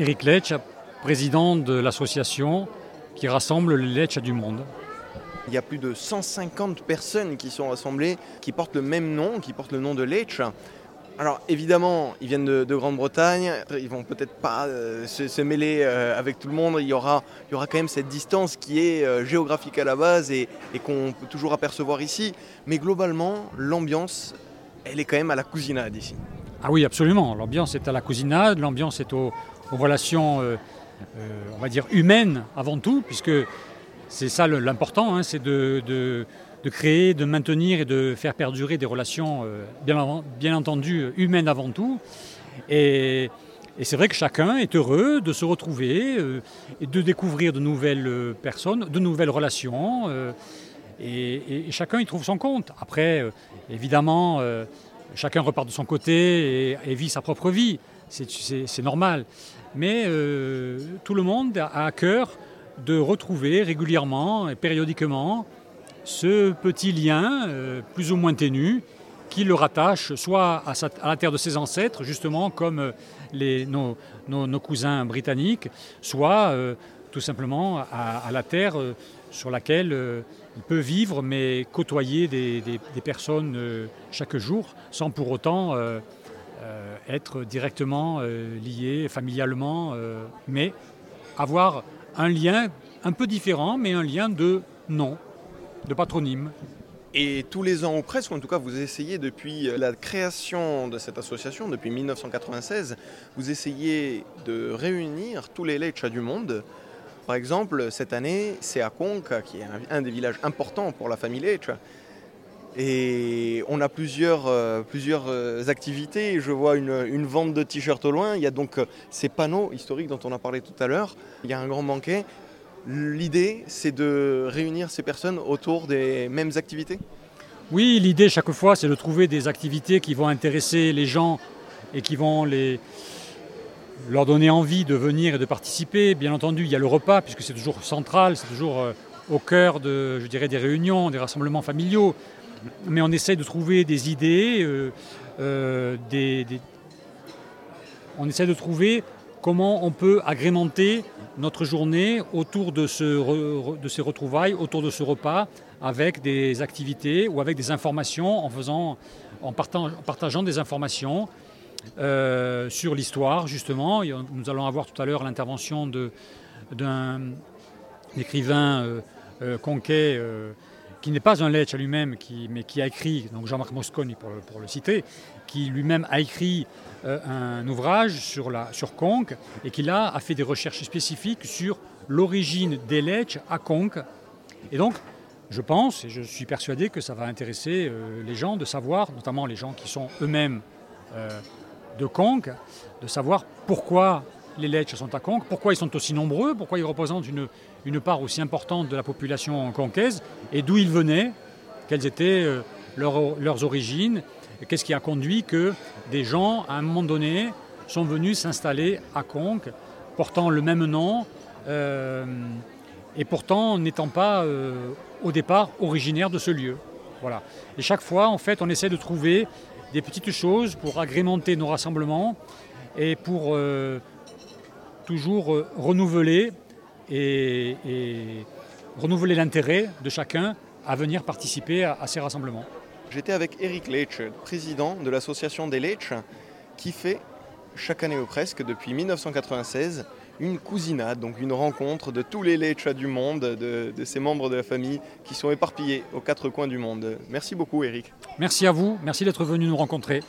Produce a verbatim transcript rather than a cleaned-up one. Eric Leitch, président de l'association qui rassemble les Leitch du monde. Il y a plus de cent cinquante personnes qui sont rassemblées, qui portent le même nom, qui portent le nom de Leitch. Alors évidemment, ils viennent de, de Grande-Bretagne, ils vont peut-être pas euh, se, se mêler euh, avec tout le monde, il y, aura, il y aura quand même cette distance qui est euh, géographique à la base et, et qu'on peut toujours apercevoir ici. Mais globalement, l'ambiance, elle est quand même à la cousinade ici. Ah oui, absolument, l'ambiance est à la cousinade, l'ambiance est aux, aux relations, euh, euh, on va dire, humaines avant tout, puisque c'est ça l'important, hein, c'est de... de... de créer, de maintenir et de faire perdurer des relations, euh, bien, avant, bien entendu, humaines avant tout. Et, et c'est vrai que chacun est heureux de se retrouver euh, et de découvrir de nouvelles personnes, de nouvelles relations. Euh, et, et, et chacun y trouve son compte. Après, euh, évidemment, euh, chacun repart de son côté et, et vit sa propre vie. C'est, c'est, c'est normal. Mais euh, tout le monde a à cœur de retrouver régulièrement et périodiquement ce petit lien, euh, plus ou moins ténu, qui le rattache soit à, sa, à la terre de ses ancêtres, justement comme les, nos, nos, nos cousins britanniques, soit euh, tout simplement à, à la terre euh, sur laquelle euh, il peut vivre, mais côtoyer des, des, des personnes euh, chaque jour, sans pour autant euh, euh, être directement euh, lié familialement, euh, mais avoir un lien un peu différent, mais un lien de nom, de patronyme. Et tous les ans ou presque, en tout cas vous essayez depuis la création de cette association, depuis dix-neuf cent quatre-vingt-seize, vous essayez de réunir tous les Leitch du monde. Par exemple, cette année, c'est à Conques, qui est un, un des villages importants pour la famille Leitch. Et on a plusieurs, euh, plusieurs euh, activités. Je vois une, une vente de t-shirts au loin. Il y a donc euh, ces panneaux historiques dont on a parlé tout à l'heure. Il y a un grand banquet. L'idée, c'est de réunir ces personnes autour des mêmes activités ? Oui, l'idée chaque fois, c'est de trouver des activités qui vont intéresser les gens et qui vont les... leur donner envie de venir et de participer. Bien entendu, il y a le repas, puisque c'est toujours central, c'est toujours au cœur de, je dirais, des réunions, des rassemblements familiaux. Mais on essaie de trouver des idées, euh, euh, des, des... on essaie de trouver comment on peut agrémenter notre journée autour de, ce, de ces retrouvailles, autour de ce repas, avec des activités ou avec des informations, en, faisant, en partageant des informations euh, sur l'histoire, justement. Et nous allons avoir tout à l'heure l'intervention de, d'un écrivain euh, euh, conquais euh, qui n'est pas un Leitch à lui-même, qui, mais qui a écrit, donc Jean-Marc Moscone pour, pour le citer, qui lui-même a écrit euh, un ouvrage sur, la, sur Conques et qui là a fait des recherches spécifiques sur l'origine des Leitch à Conques. Et donc, je pense, et je suis persuadé que ça va intéresser euh, les gens de savoir, notamment les gens qui sont eux-mêmes euh, de Conques, de savoir pourquoi les Leitch sont à Conques, pourquoi ils sont aussi nombreux, pourquoi ils représentent une, une part aussi importante de la population conquaise, et d'où ils venaient, quelles étaient euh, leur, leurs origines, et qu'est-ce qui a conduit que des gens, à un moment donné, sont venus s'installer à Conques, portant le même nom, euh, et pourtant n'étant pas, euh, au départ, originaires de ce lieu. Voilà. Et chaque fois, en fait, on essaie de trouver des petites choses pour agrémenter nos rassemblements, et pour... Euh, toujours euh, renouveler et, et renouveler l'intérêt de chacun à venir participer à, à ces rassemblements. J'étais avec Eric Leitch, président de l'association des Leitch, qui fait chaque année ou presque, depuis dix-neuf cent quatre-vingt-seize, une cousinade, donc une rencontre de tous les Leitch du monde, de, de ces membres de la famille qui sont éparpillés aux quatre coins du monde. Merci beaucoup Eric. Merci à vous, merci d'être venu nous rencontrer.